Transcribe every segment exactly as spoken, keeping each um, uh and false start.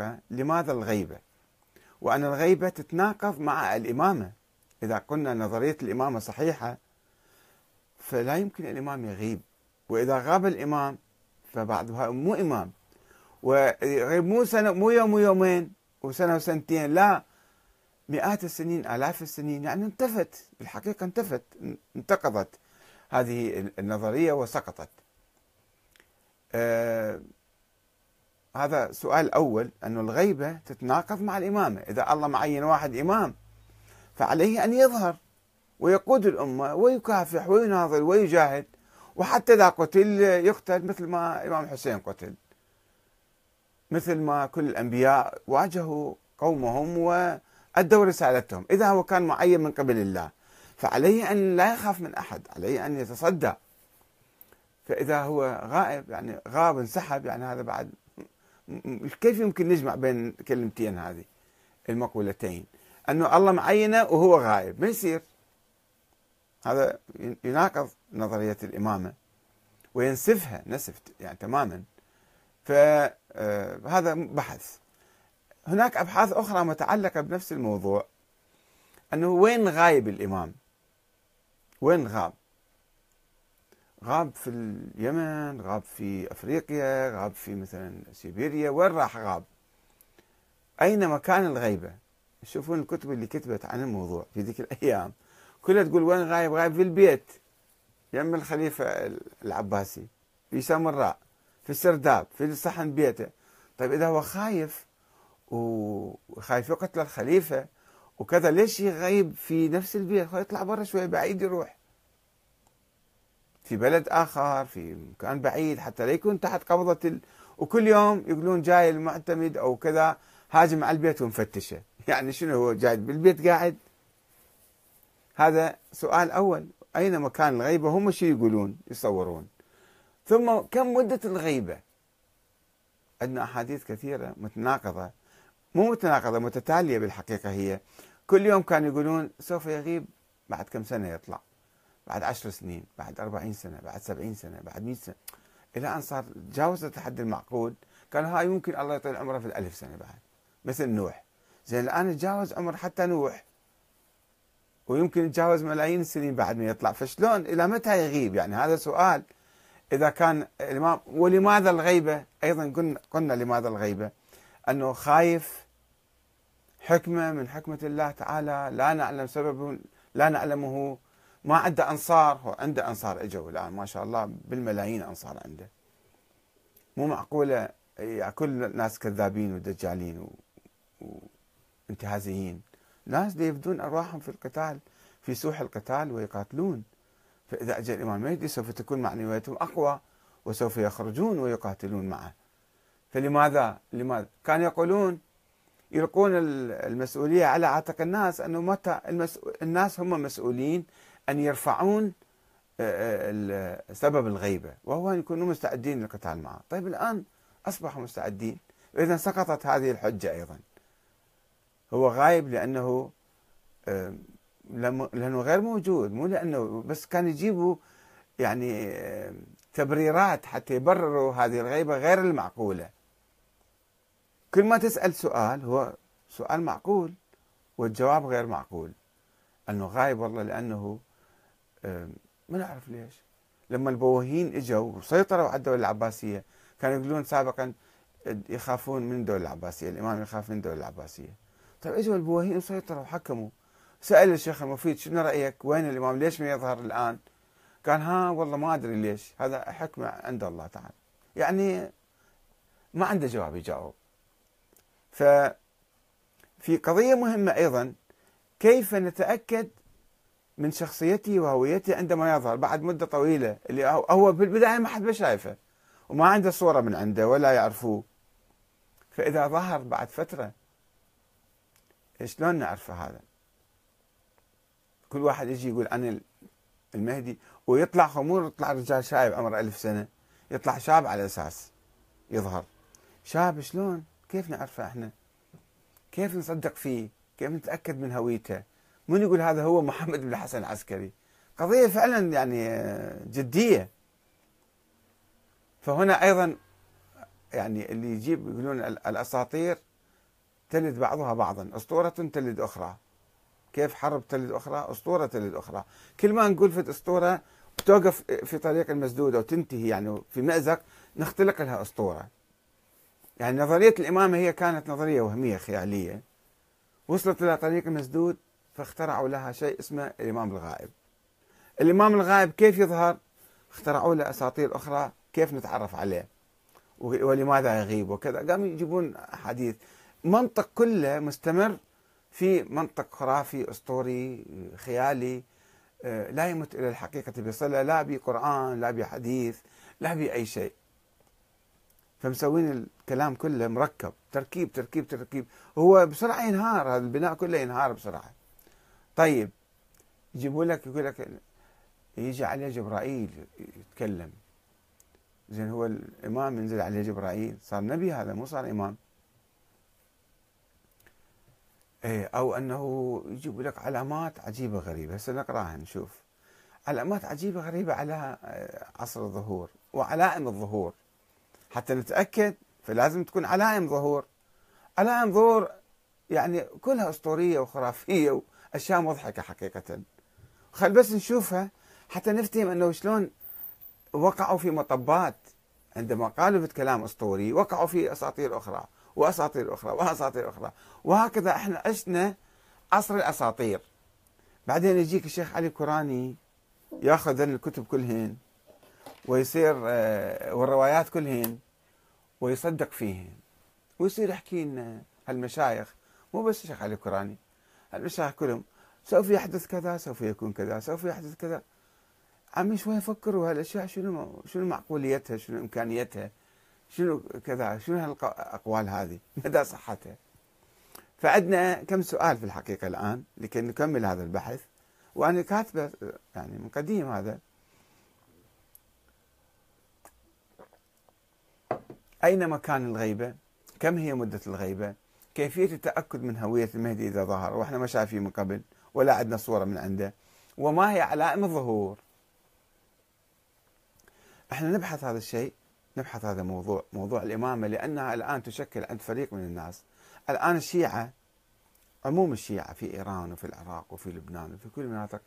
الواقع لماذا الغيبة، وأن الغيبة تتناقض مع الإمامة. إذا قلنا نظرية الإمامة صحيحة فلا يمكن الإمام يغيب، وإذا غاب الإمام فبعضها مو إمام، ويغيب مو سنة مو يوم ويومين وسنة وسنتين، لا مئات السنين آلاف السنين، يعني انتفت بالحقيقة، انتفت انتقضت هذه النظرية وسقطت. آه هذا سؤال أول، أن الغيبة تتناقض مع الإمامة. إذا الله معين واحد إمام فعليه أن يظهر ويقود الأمة ويكافح ويناضل ويجاهد، وحتى إذا قتل يقتل مثل ما الإمام الحسين قتل، مثل ما كل الأنبياء واجهوا قومهم وأدوا رسالتهم. إذا هو كان معين من قبل الله فعليه أن لا يخاف من أحد، عليه أن يتصدى. فإذا هو غائب يعني غاب انسحب، يعني هذا بعد كيف يمكن نجمع بين الكلمتين هذه المقولتين، أنه الله معينه وهو غائب ما يصير. هذا يناقض نظرية الإمامة وينسفها نسف يعني تماما. فهذا بحث. هناك أبحاث أخرى متعلقة بنفس الموضوع، أنه وين غايب الإمام، وين غاب، غاب في اليمن، غاب في أفريقيا، غاب في مثلا سيبيريا، وين راح غاب، أين مكان الغيبة. تشوفون الكتب اللي كتبت عن الموضوع في ذيك الأيام كلها تقول وين غايب، غايب في البيت يم الخليفة العباسي في سامراء في السرداب في صحن بيته. طيب إذا هو خايف وخايف يقتل الخليفة وكذا، ليش يغيب في نفس البيت؟ خليه يطلع برا شوي بعيد، يروح في بلد آخر في مكان بعيد حتى لا يكون تحت قبضة ال... وكل يوم يقولون جاي المعتمد أو كذا هاجم على البيت ومفتشه. يعني شنو هو جاي بالبيت قاعد؟ هذا سؤال أول، أين مكان الغيبة؟ هم شو يقولون يصورون. ثم كم مدة الغيبة؟ عندنا أحاديث كثيرة متناقضة، مو متناقضة متتالية بالحقيقة. هي كل يوم كانوا يقولون سوف يغيب بعد كم سنة، يطلع بعد عشر سنين، بعد أربعين سنة، بعد سبعين سنة، بعد مئة سنة، إلى أن صار تجاوزت الحد المعقول. كان هاي يمكن الله يطيل عمره في الألف سنة بعد، مثل نوح. زين الآن تجاوز عمر حتى نوح، ويمكن يتجاوز ملايين السنين بعد ما يطلع، فشلون إلى متى يغيب؟ يعني هذا سؤال. إذا كان الإمام، ولماذا الغيبة؟ أيضا قلنا, قلنا لماذا الغيبة، أنه خايف، حكمة من حكمة الله تعالى لا نعلم سببه، لا نعلمه. ما عنده أنصار، هو عنده أنصار إجوا الآن ما شاء الله بالملايين أنصار عنده. مو معقولة يعني كل الناس كذابين ودجالين وانتهازيين، ناس يفدون أرواحهم في القتال في سوح القتال ويقاتلون. فإذا أجى الإمام المهدي سوف تكون معنوياتهم أقوى وسوف يخرجون ويقاتلون معه. فلماذا لماذا كانوا يقولون يلقون المسؤولية على عاتق الناس، أنه متى الناس هم مسؤولين أن يرفعون سبب الغيبة، وهو أن يكونوا مستعدين للقتال معه. طيب الآن أصبحوا مستعدين، إذن سقطت هذه الحجة أيضا. هو غايب لأنه لأنه غير موجود، مو لأنه بس كان يجيبوا يعني تبريرات حتى يبرروا هذه الغيبة غير المعقولة. كل ما تسأل سؤال هو سؤال معقول والجواب غير معقول، أنه غايب والله لأنه ما نعرف ليش. لما البوهين إجوا وسيطروا على الدولة العباسية كانوا يقولون سابقا يخافون من الدولة العباسية، الإمام يخاف من الدولة العباسية. طيب إجوا البوهين وسيطروا وحكموا. سأل الشيخ المفيد شنو رأيك، وين الإمام، ليش ما يظهر الآن؟ قال ها والله ما أدري ليش، هذا حكمة عند الله تعالى. يعني ما عنده جواب يجاوب. ففي قضية مهمة أيضا، كيف نتأكد من شخصيتي وهويتي عندما يظهر بعد مدة طويلة، اللي هو بالبداية ما حد شايفه وما عنده صورة من عنده ولا يعرفوه، فإذا ظهر بعد فترة شلون نعرفه؟ هذا كل واحد يجي يقول أنا المهدي ويطلع خمور، يطلع رجال شايب عمر ألف سنة، يطلع شاب على أساس يظهر شاب. شلون كيف نعرفه احنا؟ كيف نصدق فيه؟ كيف نتأكد من هويته؟ من يقول هذا هو محمد بن الحسن العسكري؟ قضية فعلا يعني جدية. فهنا أيضا يعني اللي يجيب يقولون الأساطير تلد بعضها بعضا، أسطورة تلد أخرى. كيف حرب تلد أخرى؟ أسطورة تلد أخرى. كل ما انقلفت أسطورة بتوقف في طريق المسدود أو تنتهي يعني في مأزق نختلق لها أسطورة. يعني نظرية الإمامة هي كانت نظرية وهمية خيالية، وصلت إلى طريق مسدود فاخترعوا لها شيء اسمه الإمام الغائب. الإمام الغائب كيف يظهر؟ اخترعوا له أساطير أخرى كيف نتعرف عليه ولماذا يغيب وكذا. قاموا يجيبون أحاديث، منطق كله مستمر في منطق خرافي أسطوري خيالي لا يمت إلى الحقيقة بصلة، لا بقرآن لا بحديث لا بأي شيء. فمسوين الكلام كله مركب، تركيب تركيب تركيب، هو بسرعة ينهار، هذا البناء كله ينهار بسرعة. طيب يجيبوا لك يقول لك يجي عليه جبرائيل يتكلم، زين هو الإمام ينزل عليه جبرائيل، صار نبي هذا مو صار إمام. أو أنه يجيب لك علامات عجيبة غريبة، هسه نقراها نشوف علامات عجيبة غريبة على عصر الظهور وعلائم الظهور حتى نتأكد، فلازم تكون علائم ظهور. علائم ظهور يعني كلها أسطورية وخرافية وأشياء مضحكة حقيقة، خل بس نشوفها حتى نفتهم أنه شلون وقعوا في مطبات عندما قالوا بكلام أسطوري، وقعوا في أساطير أخرى وأساطير أخرى وأساطير أخرى، وهكذا إحنا عشنا عصر الأساطير. بعدين يجيك الشيخ علي الكوراني يأخذ الكتب كلهن ويصير والروايات كلهن ويصدق فيهن ويصير يحكي لنا هالمشايخ، مو بس الشيخ علي الكوراني، هالمشايخ كلهم سوف يحدث كذا، سوف يكون كذا، سوف يحدث كذا. عمي شوي يفكروا هالأشياء شنو شنو معقوليتها، شنو إمكانيتها، شنو كذا، شنو هالأقوال هذه، مدى صحتها. فعندنا كم سؤال في الحقيقة الآن لكي نكمل هذا البحث، وأنا كاتبة يعني من قديم هذا. أين مكان الغيبة؟ كم هي مدة الغيبة؟ كيفية التأكد من هوية المهدي إذا ظهر وإحنا ما شايفين من قبل ولا عندنا صورة من عنده؟ وما هي علائم الظهور؟ احنا نبحث هذا الشيء، نبحث هذا الموضوع، موضوع الإمامة، لأنها الآن تشكل عند فريق من الناس. الآن الشيعة، عموم الشيعة في إيران وفي العراق وفي لبنان وفي كل المناطق،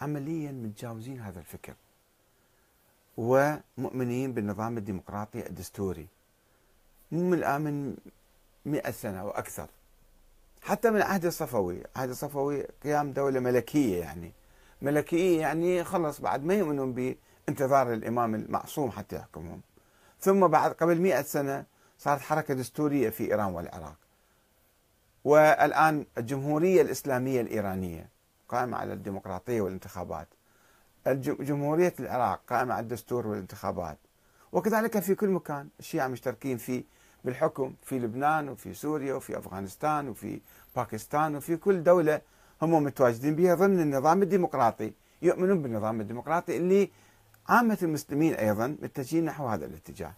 عمليا متجاوزين هذا الفكر ومؤمنين بالنظام الديمقراطي الدستوري من الآن مئة سنة وأكثر، حتى من عهد الصفوي. عهد الصفوي قيام دولة ملكية، يعني ملكية يعني خلص بعد ما يؤمنون به انتظار الإمام المعصوم حتى يحكمهم. ثم بعد قبل مئة سنة صارت حركة دستورية في إيران والعراق، والآن الجمهورية الإسلامية الإيرانية قائمة على الديمقراطية والانتخابات، جمهورية العراق قائمة على الدستور والانتخابات، وكذلك في كل مكان الشيعة مشتركين في بالحكم، في لبنان وفي سوريا وفي أفغانستان وفي باكستان وفي كل دولة هم متواجدين بها ضمن النظام الديمقراطي، يؤمنون بالنظام الديمقراطي اللي عامة المسلمين أيضا متجهين نحو هذا الاتجاه.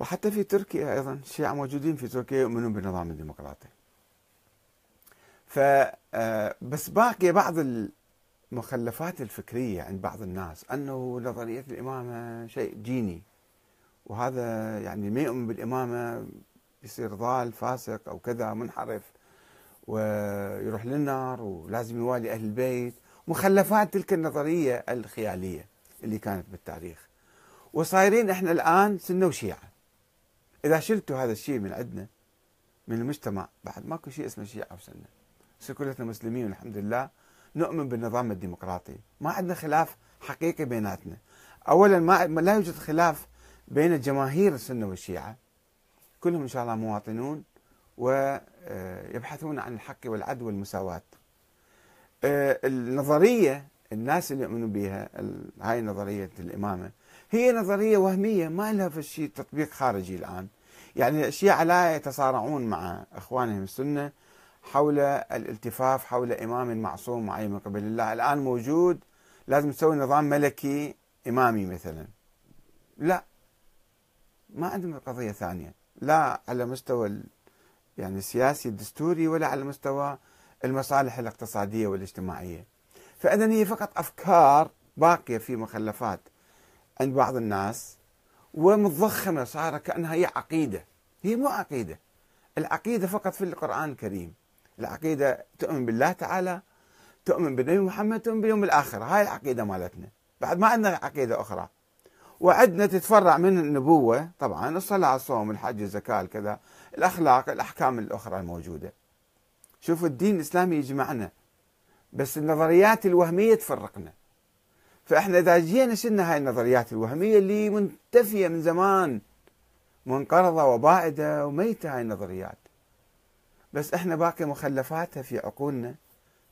وحتى في تركيا أيضا الشيعة موجودين في تركيا يؤمنون بالنظام الديمقراطي. فبس باقي بعض المخلفات الفكرية عند بعض الناس أنه نظرية الإمامة شيء جيني، وهذا يعني ما يؤمن بالإمامة يصير ضال فاسق أو كذا منحرف ويروح للنار ولازم يوالي أهل البيت، مخلفات تلك النظرية الخيالية اللي كانت بالتاريخ. وصايرين احنا الآن سنة وشيعة. إذا شلتوا هذا الشيء من عندنا من المجتمع بعد ماكو شيء اسمه شيعة وسنة، يصير كلنا مسلمين والحمد لله، نؤمن بالنظام الديمقراطي، ما عندنا خلاف حقيقي بيناتنا. أولا ما لا يوجد خلاف بين جماهير السنة والشيعة، كلهم إن شاء الله مواطنون ويبحثون عن الحق والعدل والمساواة. النظرية الناس اللي يؤمنوا بها هاي نظرية الإمامة هي نظرية وهمية ما لها في شيء تطبيق خارجي الآن. يعني الشيعة لا يتصارعون مع إخوانهم السنة حول الالتفاف حول إمام معصوم معين من قبل الله الآن موجود لازم تسوي نظام ملكي إمامي مثلا، لا، ما عندهم قضية ثانية، لا على مستوى يعني السياسي الدستوري ولا على مستوى المصالح الاقتصادية والاجتماعية. فإذن هي فقط أفكار باقية في مخلفات عند بعض الناس ومتضخمة، صار كأنها هي عقيدة، هي مو عقيدة. العقيدة فقط في القرآن الكريم. العقيدة تؤمن بالله تعالى، تؤمن بالنبي محمد، تؤمن باليوم الآخر. هاي العقيدة مالتنا، بعد ما عندنا عقيدة أخرى. وعندنا تتفرع من النبوة طبعا الصلاة، الصوم، الحج، الزكاة، كذا، الأخلاق، الأحكام الأخرى الموجودة. شوفوا الدين الإسلامي يجمعنا، بس النظريات الوهمية تفرقنا. فإحنا إذا جينا شلنا هاي النظريات الوهمية اللي منتفية من زمان، منقرضة وبائدة وميتة هاي النظريات، بس إحنا باقي مخلفاتها في عقولنا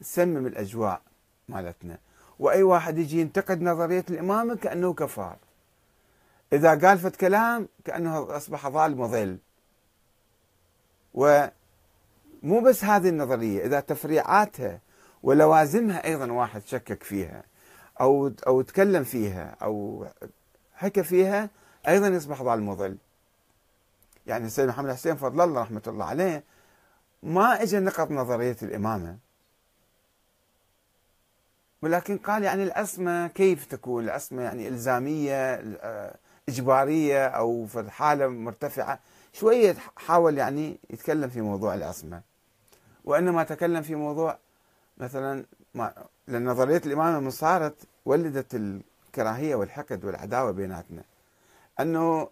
تسمم الأجواء مالتنا. وأي واحد يجي ينتقد نظرية الإمامة كأنه كفار، إذا قال فت كلام كأنه أصبح ظالم وظل. ومو بس هذه النظرية، إذا تفريعاتها ولوازمها أيضا واحد شكك فيها أو أو تكلم فيها أو حكى فيها أيضا يصبح ظالم وظل. يعني السيد محمد حسين فضل الله رحمة الله عليه ما إجا نقض نظرية الإمامة، ولكن قال يعني العصمة كيف تكون؟ العصمة يعني إلزامية إجبارية أو في حالة مرتفعة. شوية حاول يعني يتكلم في موضوع العصمة، وإنما تكلم في موضوع مثلا ما لأن نظرية الإمامة من صارت ولدت الكراهية والحقد والعداوة بيناتنا، أنه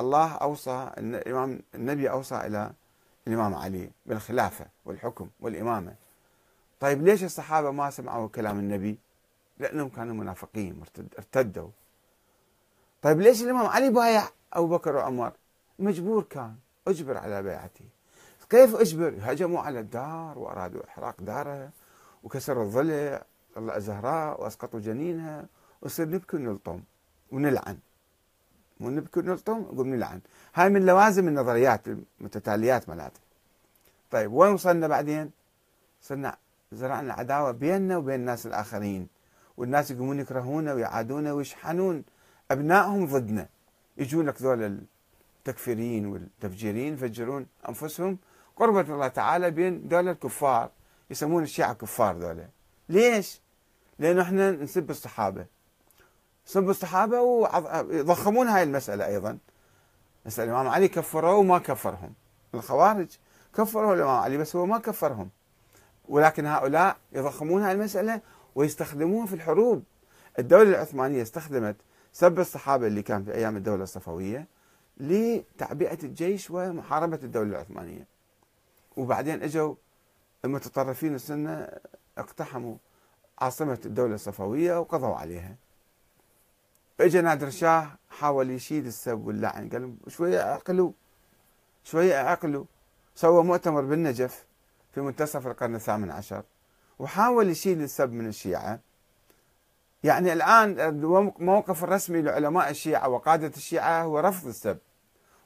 الله أوصى، الإمام النبي أوصى إلى الإمام علي بالخلافة والحكم والإمامة. طيب ليش الصحابة ما سمعوا كلام النبي؟ لأنهم كانوا منافقين، ارتدوا. طيب ليش الإمام علي بايع أبو بكر وعمر؟ مجبور، كان أجبر على بيعته. كيف أجبر؟ هجموا على الدار وأرادوا إحراق داره وكسروا الضلع الله زهراء وأسقطوا جنينها، وصير نبكي ونلطم ونلعن، ونبكي ونلطم ونقوم نلعن. هاي من لوازم النظريات المتتاليات مالتها. طيب وين وصلنا بعدين؟ وصلنا زرعنا عداوة بيننا وبين الناس الآخرين، والناس يقومون يكرهونا ويعادونا ويشحنون أبنائهم ضدنا. يجونك ذول التكفيريين والتفجيرين يفجرون أنفسهم قربة الله تعالى بين ذول الكفار، يسمون الشيعة كفار ذولا. ليش؟ لأنه احنا نسب الصحابة، نسب الصحابة ويضخمون هاي المسألة أيضا. مسألة الإمام علي كفروه وما كفرهم، الخوارج كفروا الإمام علي بس هو ما كفرهم، ولكن هؤلاء يضخمون هاي المسألة ويستخدموها في الحروب. الدولة العثمانية استخدمت سب الصحابة اللي كان في أيام الدولة الصفوية لتعبئة الجيش ومحاربة الدولة العثمانية. وبعدين اجوا المتطرفين السنة اقتحموا عاصمة الدولة الصفوية وقضوا عليها. اجى نادر شاه حاول يشيد السب واللعن، قال شوية اعقلوا شوية اعقلوا. سوى مؤتمر بالنجف في منتصف القرن الثامن عشر وحاول يشيل السب من الشيعة. يعني الآن الموقف الرسمي لعلماء الشيعة وقادة الشيعة هو رفض السب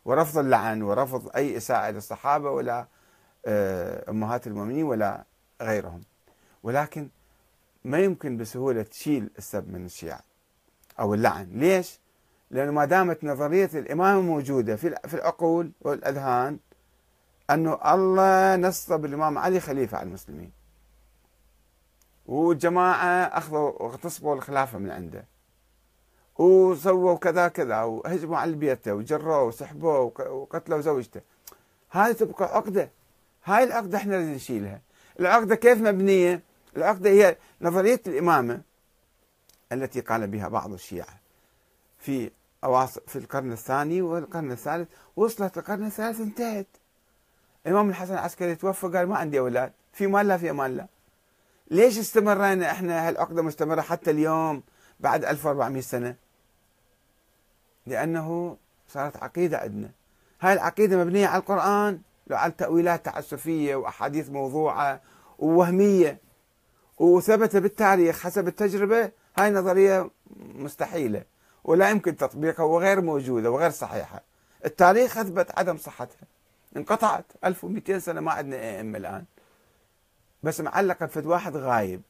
ورفض اللعن ورفض أي إساءة للصحابة ولا أمهات المؤمنين ولا غيرهم، ولكن ما يمكن بسهولة تشيل السب من الشيعة أو اللعن. ليش؟ لأنه ما دامت نظرية الإمامة موجودة في العقول والأذهان، أنه الله نصب الإمام علي خليفة على المسلمين، والجماعة أخذوا واغتصبوا الخلافة من عنده، وسووا كذا كذا، وهجموا على بيته وجروه وسحبوه وقتلوا زوجته. هذه تبقى عقدة، هاي العقدة احنا لازم نشيلها. العقدة كيف مبنية؟ العقدة هي نظرية الإمامة التي قال بها بعض الشيعة في في القرن الثاني والقرن الثالث، وصلت القرن الثالث انتهت. الإمام الحسن العسكري توفى، قال ما عندي أولاد، في مال لا في أمان الله. ليش استمرينا احنا هالعقدة مستمرة حتى اليوم بعد ألف وأربعمئة سنة؟ لأنه صارت عقيدة عندنا. هاي العقيدة مبنية على القرآن، على تأويلات تعسفية وأحاديث موضوعة ووهمية، وثبت بالتاريخ حسب التجربة. هاي نظرية مستحيلة ولا يمكن تطبيقها وغير موجودة وغير صحيحة. التاريخ أثبت عدم صحتها، انقطعت ألف ومئتين سنة، ما عندنا أئمة الآن، بس معلقة بفد واحد غايب.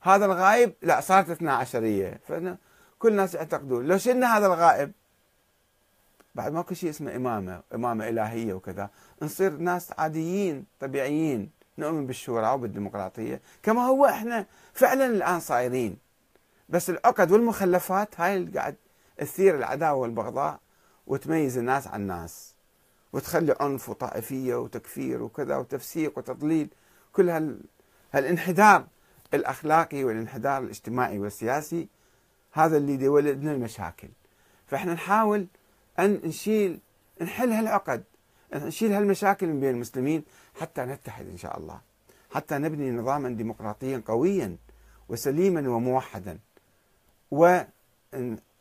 هذا الغايب لا صارت اثنا عشرية، فكل الناس يعتقدون. لو شلنا هذا الغائب بعد ما كل شيء اسمه إمامة، إمامة إلهية وكذا، نصير ناس عاديين طبيعيين نؤمن بالشورى وبالديمقراطية كما هو احنا فعلا الآن صايرين. بس العقد والمخلفات هاي اللي قاعد تثير العداوة والبغضاء وتميز الناس عن الناس وتخلي عنف وطائفية وتكفير وكذا وتفسيق وتضليل، كل هال... هالانحدار الأخلاقي والانحدار الاجتماعي والسياسي، هذا اللي يولد لنا المشاكل. فإحنا نحاول أن نشيل نحل هالعقد، نشيل هالمشاكل من بين المسلمين حتى نتحد إن شاء الله، حتى نبني نظاما ديمقراطيا قويا وسليما وموحدا، ويعم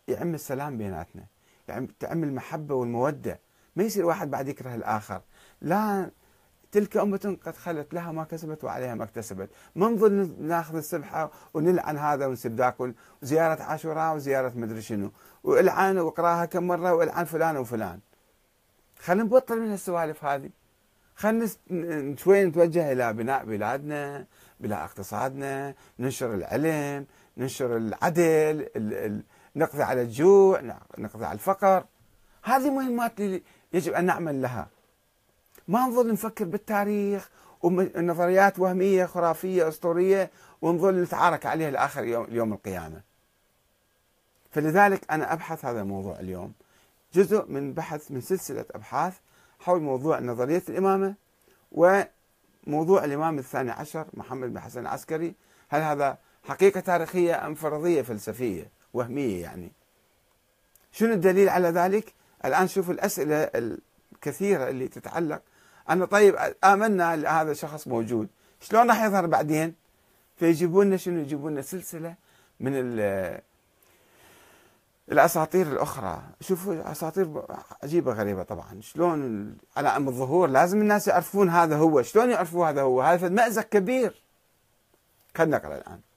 السلام بيناتنا، تعم المحبة والمودة. ما يصير واحد بعد يكره الآخر، لا، تلك أمة قد خلت، لها ما كسبت وعليها ما اكتسبت. ما نظل ناخذ السبحة ونلعن هذا ونسب ذاك، وزيارة عاشوراء وزيارة مدري شنو، والعن واقراها كم مرة والعن فلان وفلان. خلينا نبطل من هالسوالف هذه، خلينا شوي نتوجه إلى بناء بلادنا، بناء اقتصادنا، ننشر العلم، ننشر العدل، ال ال نقضي على الجوع، نقضي على الفقر. هذه مهمات اللي يجب أن نعمل لها. ما نظل نفكر بالتاريخ ونظريات وهمية خرافية أسطورية ونظل نتعارك عليها الآخر يوم القيامة. فلذلك أنا أبحث هذا الموضوع اليوم جزء من بحث من سلسلة أبحاث حول موضوع نظرية الإمامة وموضوع الإمام الثاني عشر محمد بن حسن العسكري. هل هذا حقيقة تاريخية أم فرضية فلسفية وهمية يعني؟ شنو الدليل على ذلك؟ الآن شوفوا الأسئلة الكثيرة اللي تتعلق. أنا طيب آمنا هذا شخص موجود، شلون راح يظهر بعدين؟ فيجيبونا شنو؟ يجيبونا سلسلة من الأساطير الأخرى. شوفوا أساطير عجيبة غريبة طبعا. شلون على أم الظهور لازم الناس يعرفون هذا هو، شلون يعرفون هذا هو؟ هذا مأزق كبير. خلينا نقرأ الآن.